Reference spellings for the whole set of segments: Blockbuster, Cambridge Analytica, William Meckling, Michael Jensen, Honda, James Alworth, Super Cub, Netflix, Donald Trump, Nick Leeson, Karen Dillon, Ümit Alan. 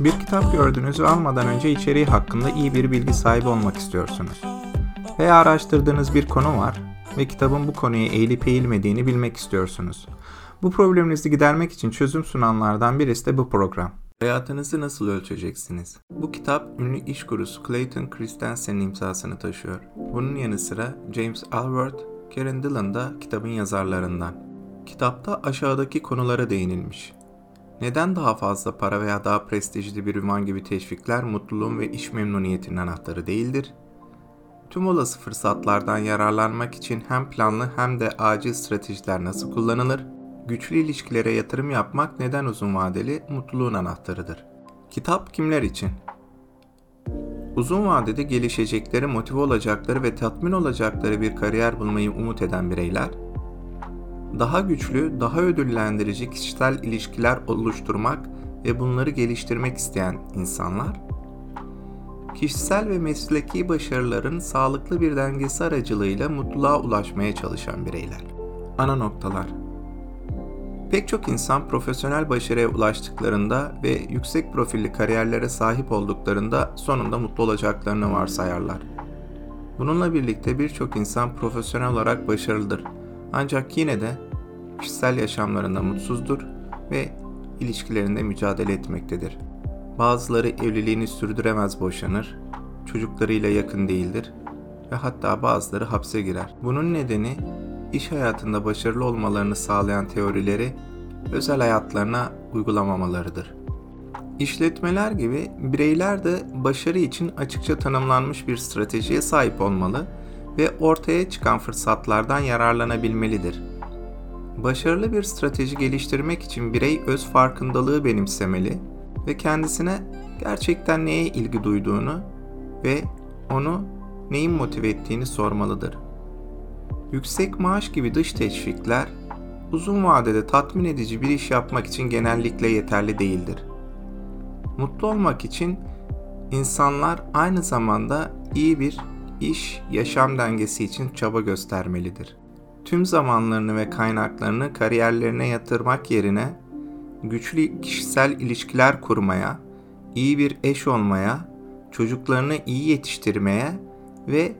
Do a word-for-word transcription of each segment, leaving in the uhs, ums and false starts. Bir kitap gördünüz ve almadan önce içeriği hakkında iyi bir bilgi sahibi olmak istiyorsunuz. Veya araştırdığınız bir konu var ve kitabın bu konuya eğilip eğilmediğini bilmek istiyorsunuz. Bu probleminizi gidermek için çözüm sunanlardan birisi de bu program. Hayatınızı nasıl ölçeceksiniz? Bu kitap ünlü iş gurusu Clayton Christensen'in imzasını taşıyor. Bunun yanı sıra James Alworth, Karen Dillon da kitabın yazarlarından. Kitapta aşağıdaki konulara değinilmiş. Neden daha fazla para veya daha prestijli bir ünvan gibi teşvikler mutluluğun ve iş memnuniyetinin anahtarı değildir? Tüm olası fırsatlardan yararlanmak için hem planlı hem de acil stratejiler nasıl kullanılır? Güçlü ilişkilere yatırım yapmak neden uzun vadeli mutluluğun anahtarıdır? Kitap kimler için? Uzun vadede gelişecekleri, motive olacakları ve tatmin olacakları bir kariyer bulmayı umut eden bireyler, daha güçlü, daha ödüllendirici kişisel ilişkiler oluşturmak ve bunları geliştirmek isteyen insanlar, kişisel ve mesleki başarıların sağlıklı bir dengesi aracılığıyla mutluluğa ulaşmaya çalışan bireyler. Ana noktalar. Pek çok insan profesyonel başarıya ulaştıklarında ve yüksek profilli kariyerlere sahip olduklarında sonunda mutlu olacaklarını varsayarlar. Bununla birlikte birçok insan profesyonel olarak başarılıdır. Ancak yine de kişisel yaşamlarında mutsuzdur ve ilişkilerinde mücadele etmektedir. Bazıları evliliğini sürdüremez boşanır, çocuklarıyla yakın değildir ve hatta bazıları hapse girer. Bunun nedeni iş hayatında başarılı olmalarını sağlayan teorileri özel hayatlarına uygulamamalarıdır. İşletmeler gibi bireyler de başarı için açıkça tanımlanmış bir stratejiye sahip olmalı ve ortaya çıkan fırsatlardan yararlanabilmelidir. Başarılı bir strateji geliştirmek için birey öz farkındalığı benimsemeli ve kendisine gerçekten neye ilgi duyduğunu ve onu neyin motive ettiğini sormalıdır. Yüksek maaş gibi dış teşvikler, uzun vadede tatmin edici bir iş yapmak için genellikle yeterli değildir. Mutlu olmak için insanlar aynı zamanda iyi bir iş-yaşam dengesi için çaba göstermelidir. Tüm zamanlarını ve kaynaklarını kariyerlerine yatırmak yerine, güçlü kişisel ilişkiler kurmaya, iyi bir eş olmaya, çocuklarını iyi yetiştirmeye ve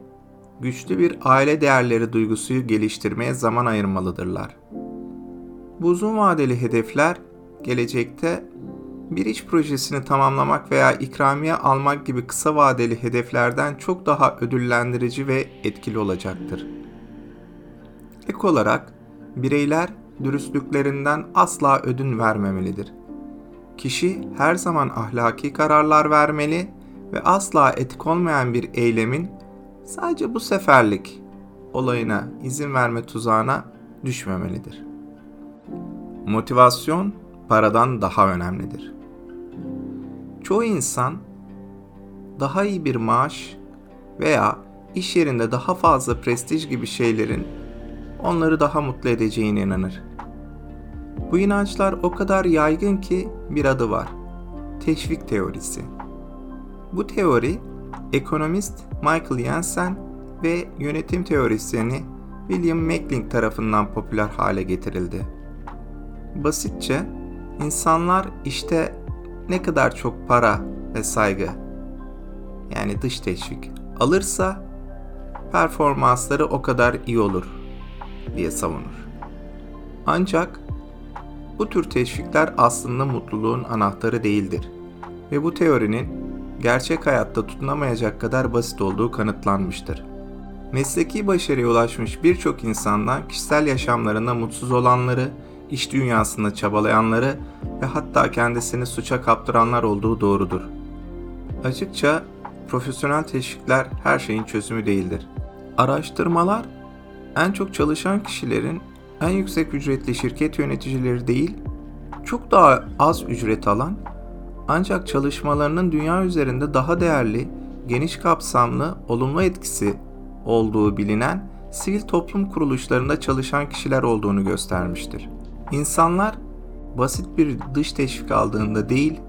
güçlü bir aile değerleri duygusuyu geliştirmeye zaman ayırmalıdırlar. Bu uzun vadeli hedefler, gelecekte bir iş projesini tamamlamak veya ikramiye almak gibi kısa vadeli hedeflerden çok daha ödüllendirici ve etkili olacaktır. Ek olarak, bireyler dürüstlüklerinden asla ödün vermemelidir. Kişi her zaman ahlaki kararlar vermeli ve asla etik olmayan bir eylemin sadece bu seferlik olayına izin verme tuzağına düşmemelidir. Motivasyon paradan daha önemlidir. Çoğu insan daha iyi bir maaş veya iş yerinde daha fazla prestij gibi şeylerin onları daha mutlu edeceğine inanır. Bu inançlar o kadar yaygın ki bir adı var. Teşvik teorisi. Bu teori ekonomist Michael Jensen ve yönetim teorisyeni William Meckling tarafından popüler hale getirildi. Basitçe, insanlar işte ne kadar çok para ve saygı, yani dış teşvik, alırsa performansları o kadar iyi olur diye savunur. Ancak bu tür teşvikler aslında mutluluğun anahtarı değildir ve bu teorinin gerçek hayatta tutunamayacak kadar basit olduğu kanıtlanmıştır. Mesleki başarıya ulaşmış birçok insandan kişisel yaşamlarında mutsuz olanları, iş dünyasında çabalayanları ve hatta kendisini suça kaptıranlar olduğu doğrudur. Açıkça profesyonel teşvikler her şeyin çözümü değildir. Araştırmalar, en çok çalışan kişilerin en yüksek ücretli şirket yöneticileri değil, çok daha az ücret alan, ancak çalışmalarının dünya üzerinde daha değerli, geniş kapsamlı, olumlu etkisi olduğu bilinen sivil toplum kuruluşlarında çalışan kişiler olduğunu göstermiştir. İnsanlar basit bir dış teşvik aldığında değil,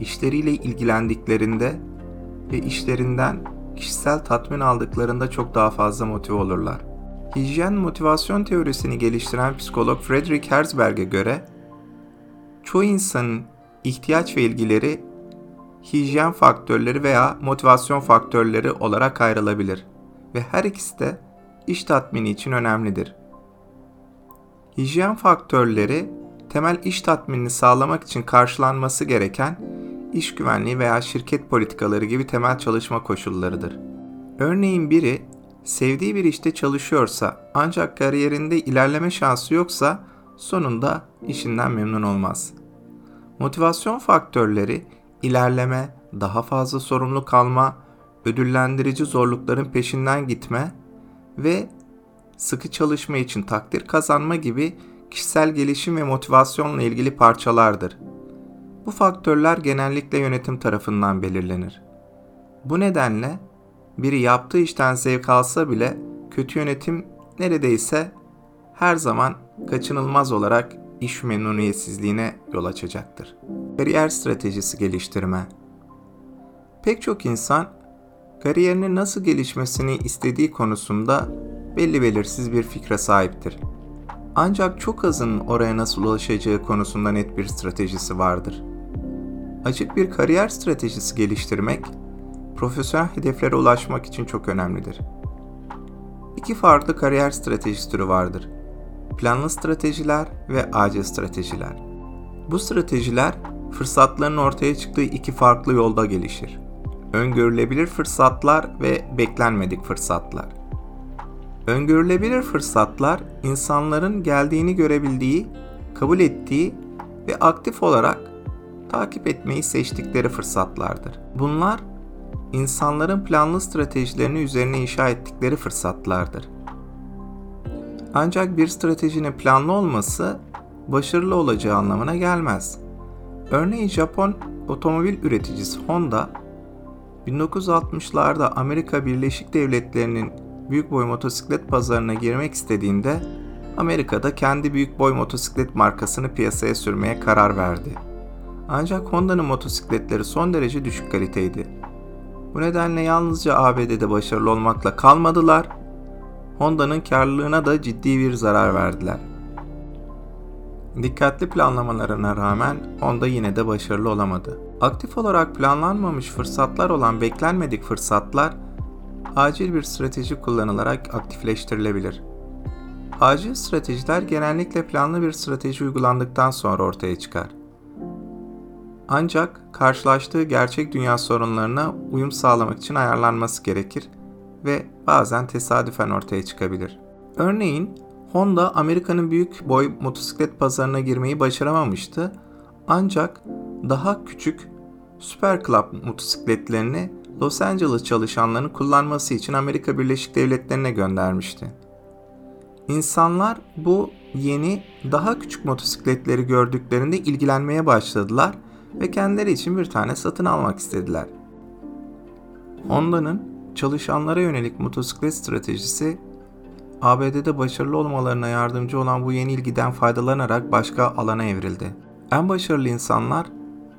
işleriyle ilgilendiklerinde ve işlerinden kişisel tatmin aldıklarında çok daha fazla motive olurlar. Hijyen motivasyon teorisini geliştiren psikolog Friedrich Herzberg'e göre çoğu insanın ihtiyaç ve ilgileri hijyen faktörleri veya motivasyon faktörleri olarak ayrılabilir ve her ikisi de iş tatmini için önemlidir. Hijyen faktörleri, temel iş tatminini sağlamak için karşılanması gereken iş güvenliği veya şirket politikaları gibi temel çalışma koşullarıdır. Örneğin biri, sevdiği bir işte çalışıyorsa ancak kariyerinde ilerleme şansı yoksa sonunda işinden memnun olmaz. Motivasyon faktörleri, ilerleme, daha fazla sorumluluk alma, ödüllendirici zorlukların peşinden gitme ve sıkı çalışma için takdir kazanma gibi kişisel gelişim ve motivasyonla ilgili parçalardır. Bu faktörler genellikle yönetim tarafından belirlenir. Bu nedenle biri yaptığı işten zevk alsa bile kötü yönetim neredeyse her zaman kaçınılmaz olarak iş memnuniyetsizliğine yol açacaktır. Kariyer stratejisi geliştirme. Pek çok insan kariyerinin nasıl gelişmesini istediği konusunda belli belirsiz bir fikre sahiptir. Ancak çok azının oraya nasıl ulaşacağı konusunda net bir stratejisi vardır. Açık bir kariyer stratejisi geliştirmek, profesyonel hedeflere ulaşmak için çok önemlidir. İki farklı kariyer stratejisi türü vardır. Planlı stratejiler ve acil stratejiler. Bu stratejiler, fırsatların ortaya çıktığı iki farklı yolda gelişir. Öngörülebilir fırsatlar ve beklenmedik fırsatlar. Öngörülebilir fırsatlar, insanların geldiğini görebildiği, kabul ettiği ve aktif olarak takip etmeyi seçtikleri fırsatlardır. Bunlar, insanların planlı stratejilerini üzerine inşa ettikleri fırsatlardır. Ancak bir stratejinin planlı olması, başarılı olacağı anlamına gelmez. Örneğin Japon otomobil üreticisi Honda, bin dokuz yüz altmışlarda Amerika Birleşik Devletleri'nin büyük boy motosiklet pazarına girmek istediğinde Amerika'da kendi büyük boy motosiklet markasını piyasaya sürmeye karar verdi. Ancak Honda'nın motosikletleri son derece düşük kaliteydi. Bu nedenle yalnızca A B D'de başarılı olmakla kalmadılar, Honda'nın karlılığına da ciddi bir zarar verdiler. Dikkatli planlamalarına rağmen Honda yine de başarılı olamadı. Aktif olarak planlanmamış fırsatlar olan beklenmedik fırsatlar, acil bir strateji kullanılarak aktifleştirilebilir. Acil stratejiler genellikle planlı bir strateji uygulandıktan sonra ortaya çıkar. Ancak karşılaştığı gerçek dünya sorunlarına uyum sağlamak için ayarlanması gerekir ve bazen tesadüfen ortaya çıkabilir. Örneğin Honda Amerika'nın büyük boy motosiklet pazarına girmeyi başaramamıştı ancak daha küçük Super Cub motosikletlerini Los Angeles çalışanlarının kullanması için Amerika Birleşik Devletleri'ne göndermişti. İnsanlar bu yeni, daha küçük motosikletleri gördüklerinde ilgilenmeye başladılar ve kendileri için bir tane satın almak istediler. Honda'nın çalışanlara yönelik motosiklet stratejisi, A B D'de başarılı olmalarına yardımcı olan bu yeni ilgiden faydalanarak başka alana evrildi. En başarılı insanlar,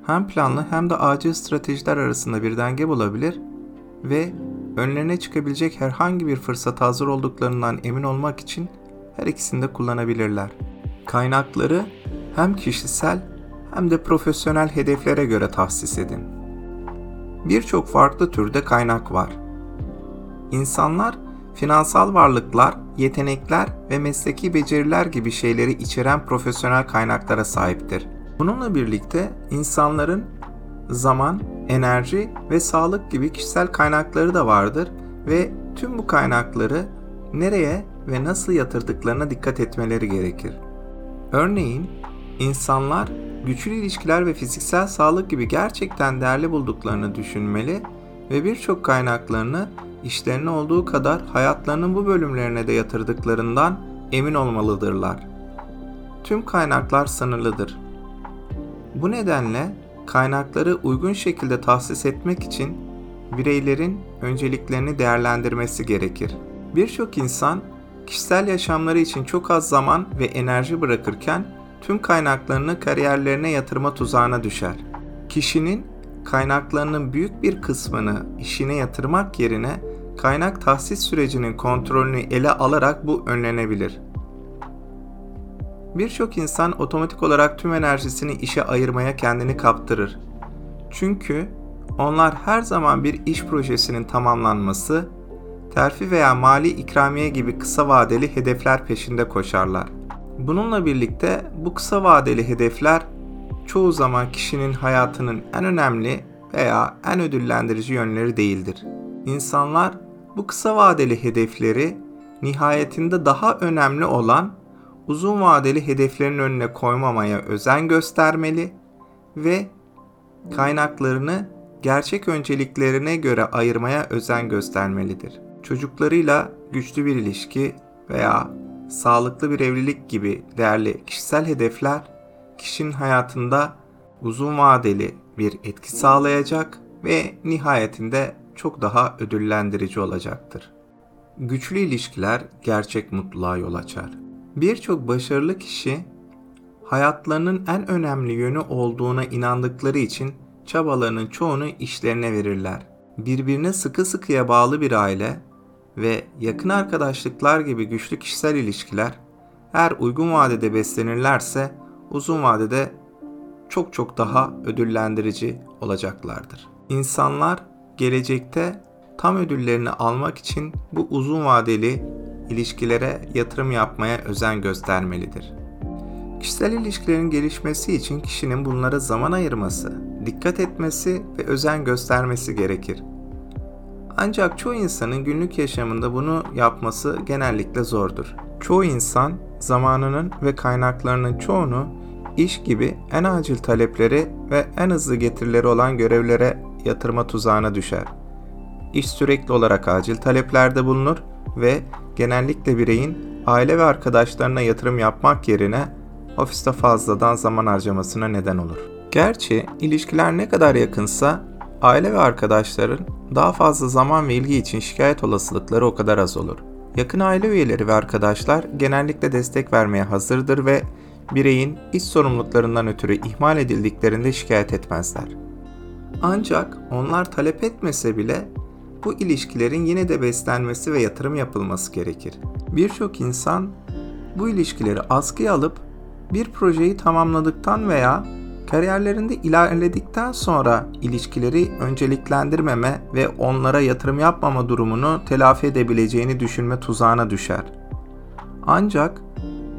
hem planlı hem de acil stratejiler arasında bir denge bulabilir ve önlerine çıkabilecek herhangi bir fırsata hazır olduklarından emin olmak için her ikisini de kullanabilirler. Kaynakları hem kişisel hem de profesyonel hedeflere göre tahsis edin. Birçok farklı türde kaynak var. İnsanlar, finansal varlıklar, yetenekler ve mesleki beceriler gibi şeyleri içeren profesyonel kaynaklara sahiptir. Bununla birlikte insanların zaman, enerji ve sağlık gibi kişisel kaynakları da vardır ve tüm bu kaynakları nereye ve nasıl yatırdıklarına dikkat etmeleri gerekir. Örneğin, insanlar güçlü ilişkiler ve fiziksel sağlık gibi gerçekten değerli bulduklarını düşünmeli ve birçok kaynaklarını işlerine olduğu kadar hayatlarının bu bölümlerine de yatırdıklarından emin olmalıdırlar. Tüm kaynaklar sınırlıdır. Bu nedenle kaynakları uygun şekilde tahsis etmek için bireylerin önceliklerini değerlendirmesi gerekir. Birçok insan kişisel yaşamları için çok az zaman ve enerji bırakırken tüm kaynaklarını kariyerlerine yatırma tuzağına düşer. Kişinin kaynaklarının büyük bir kısmını işine yatırmak yerine kaynak tahsis sürecinin kontrolünü ele alarak bu önlenebilir. Birçok insan otomatik olarak tüm enerjisini işe ayırmaya kendini kaptırır. Çünkü Onlar her zaman bir iş projesinin tamamlanması, terfi veya mali ikramiye gibi kısa vadeli hedefler peşinde koşarlar. Bununla birlikte bu kısa vadeli hedefler çoğu zaman kişinin hayatının en önemli veya en ödüllendirici yönleri değildir. İnsanlar bu kısa vadeli hedefleri nihayetinde daha önemli olan uzun vadeli hedeflerin önüne koymamaya özen göstermeli ve kaynaklarını gerçek önceliklerine göre ayırmaya özen göstermelidir. Çocuklarıyla güçlü bir ilişki veya sağlıklı bir evlilik gibi değerli kişisel hedefler kişinin hayatında uzun vadeli bir etki sağlayacak ve nihayetinde çok daha ödüllendirici olacaktır. Güçlü ilişkiler gerçek mutluluğa yol açar. Birçok başarılı kişi hayatlarının en önemli yönü olduğuna inandıkları için çabalarının çoğunu işlerine verirler. Birbirine sıkı sıkıya bağlı bir aile ve yakın arkadaşlıklar gibi güçlü kişisel ilişkiler eğer uygun vadede beslenirlerse uzun vadede çok çok daha ödüllendirici olacaklardır. İnsanlar gelecekte tam ödüllerini almak için bu uzun vadeli ilişkilere yatırım yapmaya özen göstermelidir. Kişisel ilişkilerin gelişmesi için kişinin bunlara zaman ayırması, dikkat etmesi ve özen göstermesi gerekir. Ancak çoğu insanın günlük yaşamında bunu yapması genellikle zordur. Çoğu insan zamanının ve kaynaklarının çoğunu iş gibi en acil talepleri ve en hızlı getirileri olan görevlere yatırma tuzağına düşer. İş sürekli olarak acil taleplerde bulunur ve genellikle bireyin aile ve arkadaşlarına yatırım yapmak yerine ofiste fazladan zaman harcamasına neden olur. Gerçi ilişkiler ne kadar yakınsa aile ve arkadaşların daha fazla zaman ve ilgi için şikayet olasılıkları o kadar az olur. Yakın aile üyeleri ve arkadaşlar genellikle destek vermeye hazırdır ve bireyin iş sorumluluklarından ötürü ihmal edildiklerinde şikayet etmezler. Ancak onlar talep etmese bile bu ilişkilerin yine de beslenmesi ve yatırım yapılması gerekir. Birçok insan bu ilişkileri askıya alıp bir projeyi tamamladıktan veya kariyerlerinde ilerledikten sonra ilişkileri önceliklendirmeme ve onlara yatırım yapmama durumunu telafi edebileceğini düşünme tuzağına düşer. Ancak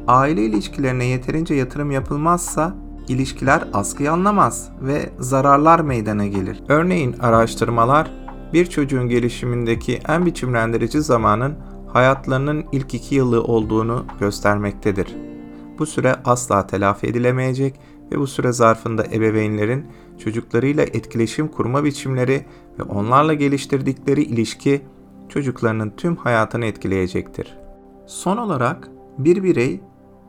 aile ilişkilerine yeterince yatırım yapılmazsa ilişkiler askıya alınamaz ve zararlar meydana gelir. Örneğin araştırmalar bir çocuğun gelişimindeki en biçimlendirici zamanın hayatlarının ilk iki yılı olduğunu göstermektedir. Bu süre asla telafi edilemeyecek ve bu süre zarfında ebeveynlerin çocuklarıyla etkileşim kurma biçimleri ve onlarla geliştirdikleri ilişki çocuklarının tüm hayatını etkileyecektir. Son olarak bir birey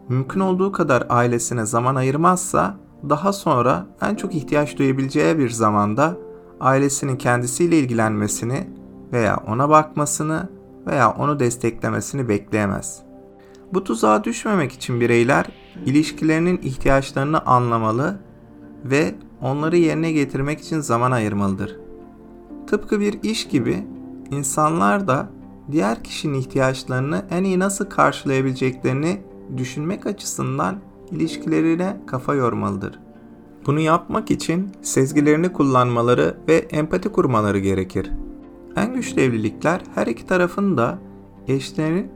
mümkün olduğu kadar ailesine zaman ayırmazsa daha sonra en çok ihtiyaç duyabileceği bir zamanda ailesinin kendisiyle ilgilenmesini veya ona bakmasını veya onu desteklemesini bekleyemez. Bu tuzağa düşmemek için bireyler ilişkilerinin ihtiyaçlarını anlamalı ve onları yerine getirmek için zaman ayırmalıdır. Tıpkı bir iş gibi insanlar da diğer kişinin ihtiyaçlarını en iyi nasıl karşılayabileceklerini düşünmek açısından ilişkilerine kafa yormalıdır. Bunu yapmak için sezgilerini kullanmaları ve empati kurmaları gerekir. En güçlü evlilikler her iki tarafın da eşlerinin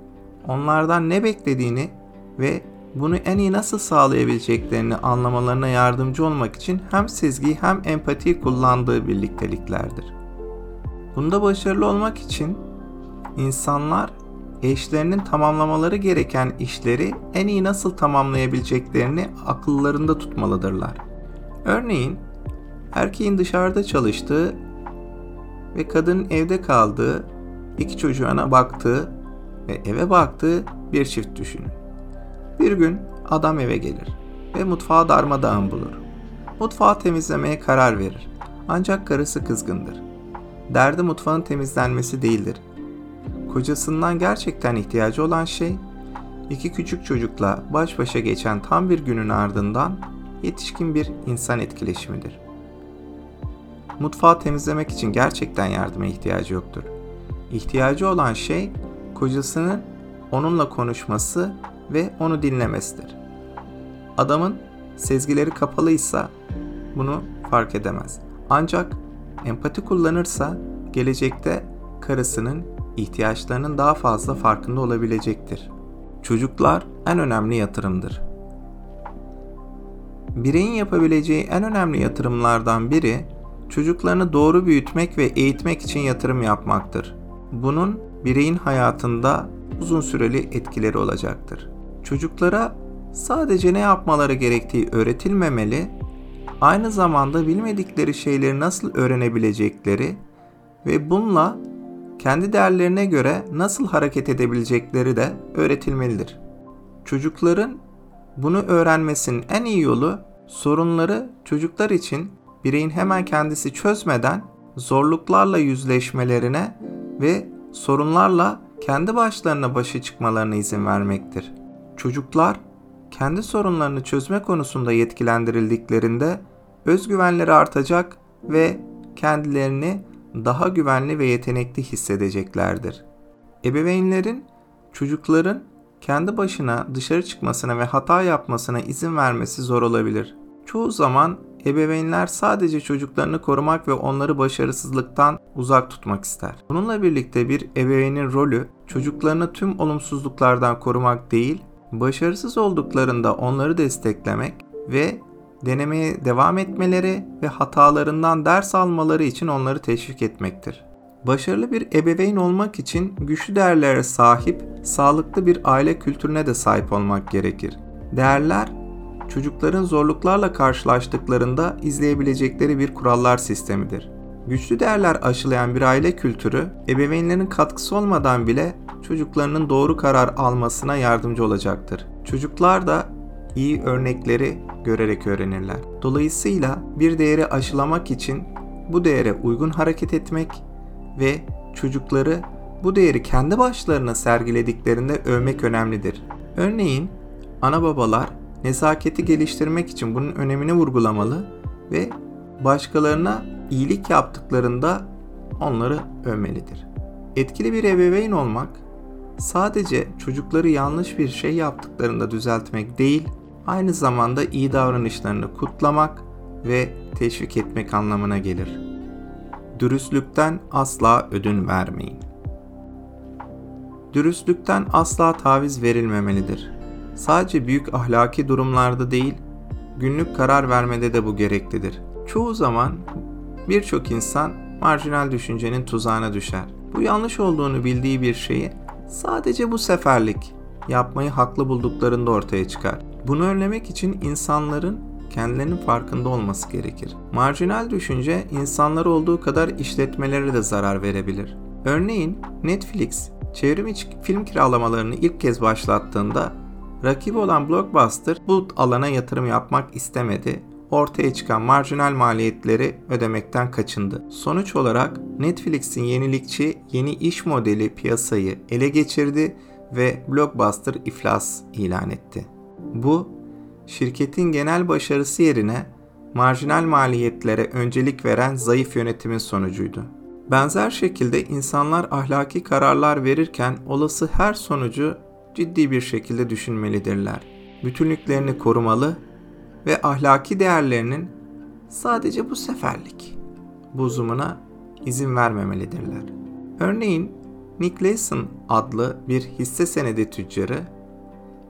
onlardan ne beklediğini ve bunu en iyi nasıl sağlayabileceklerini anlamalarına yardımcı olmak için hem sezgiyi hem empatiyi kullandığı birlikteliklerdir. Bunda başarılı olmak için insanlar eşlerinin tamamlamaları gereken işleri en iyi nasıl tamamlayabileceklerini akıllarında tutmalıdırlar. Örneğin erkeğin dışarıda çalıştığı ve kadının evde kaldığı, iki çocuğuna baktığı ve eve baktığı bir çift düşünün. Bir gün adam eve gelir ve mutfağı darmadağın bulur. Mutfağı temizlemeye karar verir. Ancak karısı kızgındır. Derdi mutfağın temizlenmesi değildir. Kocasından gerçekten ihtiyacı olan şey, iki küçük çocukla baş başa geçen tam bir günün ardından yetişkin bir insan etkileşimidir. Mutfağı temizlemek için gerçekten yardıma ihtiyacı yoktur. İhtiyacı olan şey, kocasının onunla konuşması ve onu dinlemesidir. Adamın sezgileri kapalıysa bunu fark edemez. Ancak empati kullanırsa gelecekte karısının ihtiyaçlarının daha fazla farkında olabilecektir. Çocuklar en önemli yatırımdır. Bireyin yapabileceği en önemli yatırımlardan biri, çocuklarını doğru büyütmek ve eğitmek için yatırım yapmaktır. Bunun bireyin hayatında uzun süreli etkileri olacaktır. Çocuklara sadece ne yapmaları gerektiği öğretilmemeli, aynı zamanda bilmedikleri şeyleri nasıl öğrenebilecekleri ve bununla kendi değerlerine göre nasıl hareket edebilecekleri de öğretilmelidir. Çocukların bunu öğrenmesinin en iyi yolu, sorunları çocuklar için bireyin hemen kendisi çözmeden zorluklarla yüzleşmelerine ve sorunlarla kendi başlarına başa çıkmalarına izin vermektir. Çocuklar kendi sorunlarını çözme konusunda yetkilendirildiklerinde özgüvenleri artacak ve kendilerini daha güvenli ve yetenekli hissedeceklerdir. Ebeveynlerin çocukların kendi başına dışarı çıkmasına ve hata yapmasına izin vermesi zor olabilir. Çoğu zaman ebeveynler sadece çocuklarını korumak ve onları başarısızlıktan uzak tutmak ister. Bununla birlikte bir ebeveynin rolü çocuklarını tüm olumsuzluklardan korumak değil, başarısız olduklarında onları desteklemek ve denemeye devam etmeleri ve hatalarından ders almaları için onları teşvik etmektir. Başarılı bir ebeveyn olmak için güçlü değerlere sahip, sağlıklı bir aile kültürüne de sahip olmak gerekir. Değerler, çocukların zorluklarla karşılaştıklarında izleyebilecekleri bir kurallar sistemidir. Güçlü değerler aşılayan bir aile kültürü, ebeveynlerin katkısı olmadan bile çocuklarının doğru karar almasına yardımcı olacaktır. Çocuklar da iyi örnekleri görerek öğrenirler. Dolayısıyla bir değeri aşılamak için bu değere uygun hareket etmek ve çocukları bu değeri kendi başlarına sergilediklerinde övmek önemlidir. Örneğin ana babalar nezaketi geliştirmek için bunun önemini vurgulamalı ve başkalarına iyilik yaptıklarında onları övmelidir. Etkili bir ebeveyn olmak, sadece çocukları yanlış bir şey yaptıklarında düzeltmek değil, aynı zamanda iyi davranışlarını kutlamak ve teşvik etmek anlamına gelir. Dürüstlükten asla ödün vermeyin. Dürüstlükten asla taviz verilmemelidir. Sadece büyük ahlaki durumlarda değil, günlük karar vermede de bu gereklidir. Çoğu zaman birçok insan marjinal düşüncenin tuzağına düşer. Bu yanlış olduğunu bildiği bir şeyi sadece bu seferlik yapmayı haklı bulduklarında ortaya çıkar. Bunu önlemek için insanların kendilerinin farkında olması gerekir. Marjinal düşünce insanlara olduğu kadar işletmelere de zarar verebilir. Örneğin Netflix, çevrim içi film kiralamalarını ilk kez başlattığında rakibi olan Blockbuster bu alana yatırım yapmak istemedi. Ortaya çıkan marjinal maliyetleri ödemekten kaçındı. Sonuç olarak Netflix'in yenilikçi yeni iş modeli piyasayı ele geçirdi ve Blockbuster iflas ilan etti. Bu, şirketin genel başarısı yerine marjinal maliyetlere öncelik veren zayıf yönetimin sonucuydu. Benzer şekilde insanlar ahlaki kararlar verirken olası her sonucu ciddi bir şekilde düşünmelidirler. Bütünlüklerini korumalı ve ahlaki değerlerinin sadece bu seferlik bozumuna izin vermemelidirler. Örneğin Nick Leeson adlı bir hisse senedi tüccarı,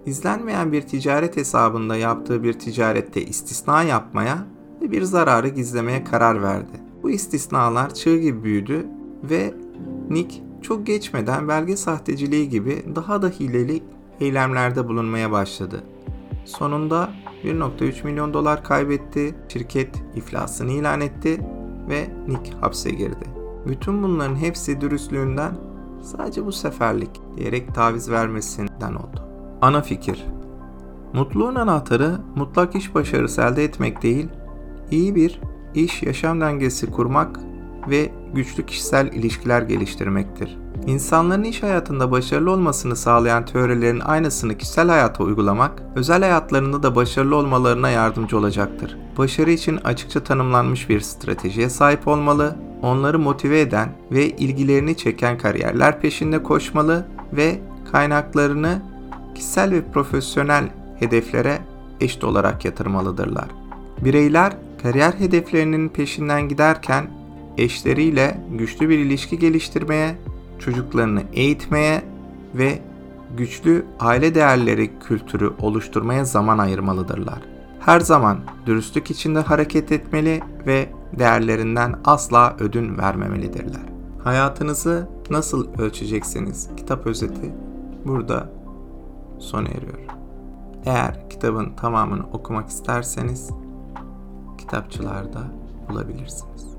izlenmeyen bir ticaret hesabında yaptığı bir ticarette istisna yapmaya ve bir zararı gizlemeye karar verdi. Bu istisnalar çığ gibi büyüdü ve Nick çok geçmeden belge sahteciliği gibi daha da hileli eylemlerde bulunmaya başladı. Sonunda bir virgül üç milyon dolar kaybetti, şirket iflasını ilan etti ve Nick hapse girdi. Bütün bunların hepsi dürüstlüğünden sadece bu seferlik diyerek taviz vermesinden oldu. Ana fikir: mutluluğun anahtarı mutlak iş başarısı elde etmek değil, iyi bir iş-yaşam dengesi kurmak ve güçlü kişisel ilişkiler geliştirmektir. İnsanların iş hayatında başarılı olmasını sağlayan teorilerin aynısını kişisel hayata uygulamak, özel hayatlarında da başarılı olmalarına yardımcı olacaktır. Başarı için açıkça tanımlanmış bir stratejiye sahip olmalı, onları motive eden ve ilgilerini çeken kariyerler peşinde koşmalı ve kaynaklarını kişisel ve profesyonel hedeflere eşit olarak yatırmalıdırlar. Bireyler kariyer hedeflerinin peşinden giderken eşleriyle güçlü bir ilişki geliştirmeye, çocuklarını eğitmeye ve güçlü aile değerleri kültürü oluşturmaya zaman ayırmalıdırlar. Her zaman dürüstlük içinde hareket etmeli ve değerlerinden asla ödün vermemelidirler. Hayatınızı nasıl ölçeceksiniz? Kitap özeti burada sona eriyor. Eğer kitabın tamamını okumak isterseniz kitapçılarda bulabilirsiniz.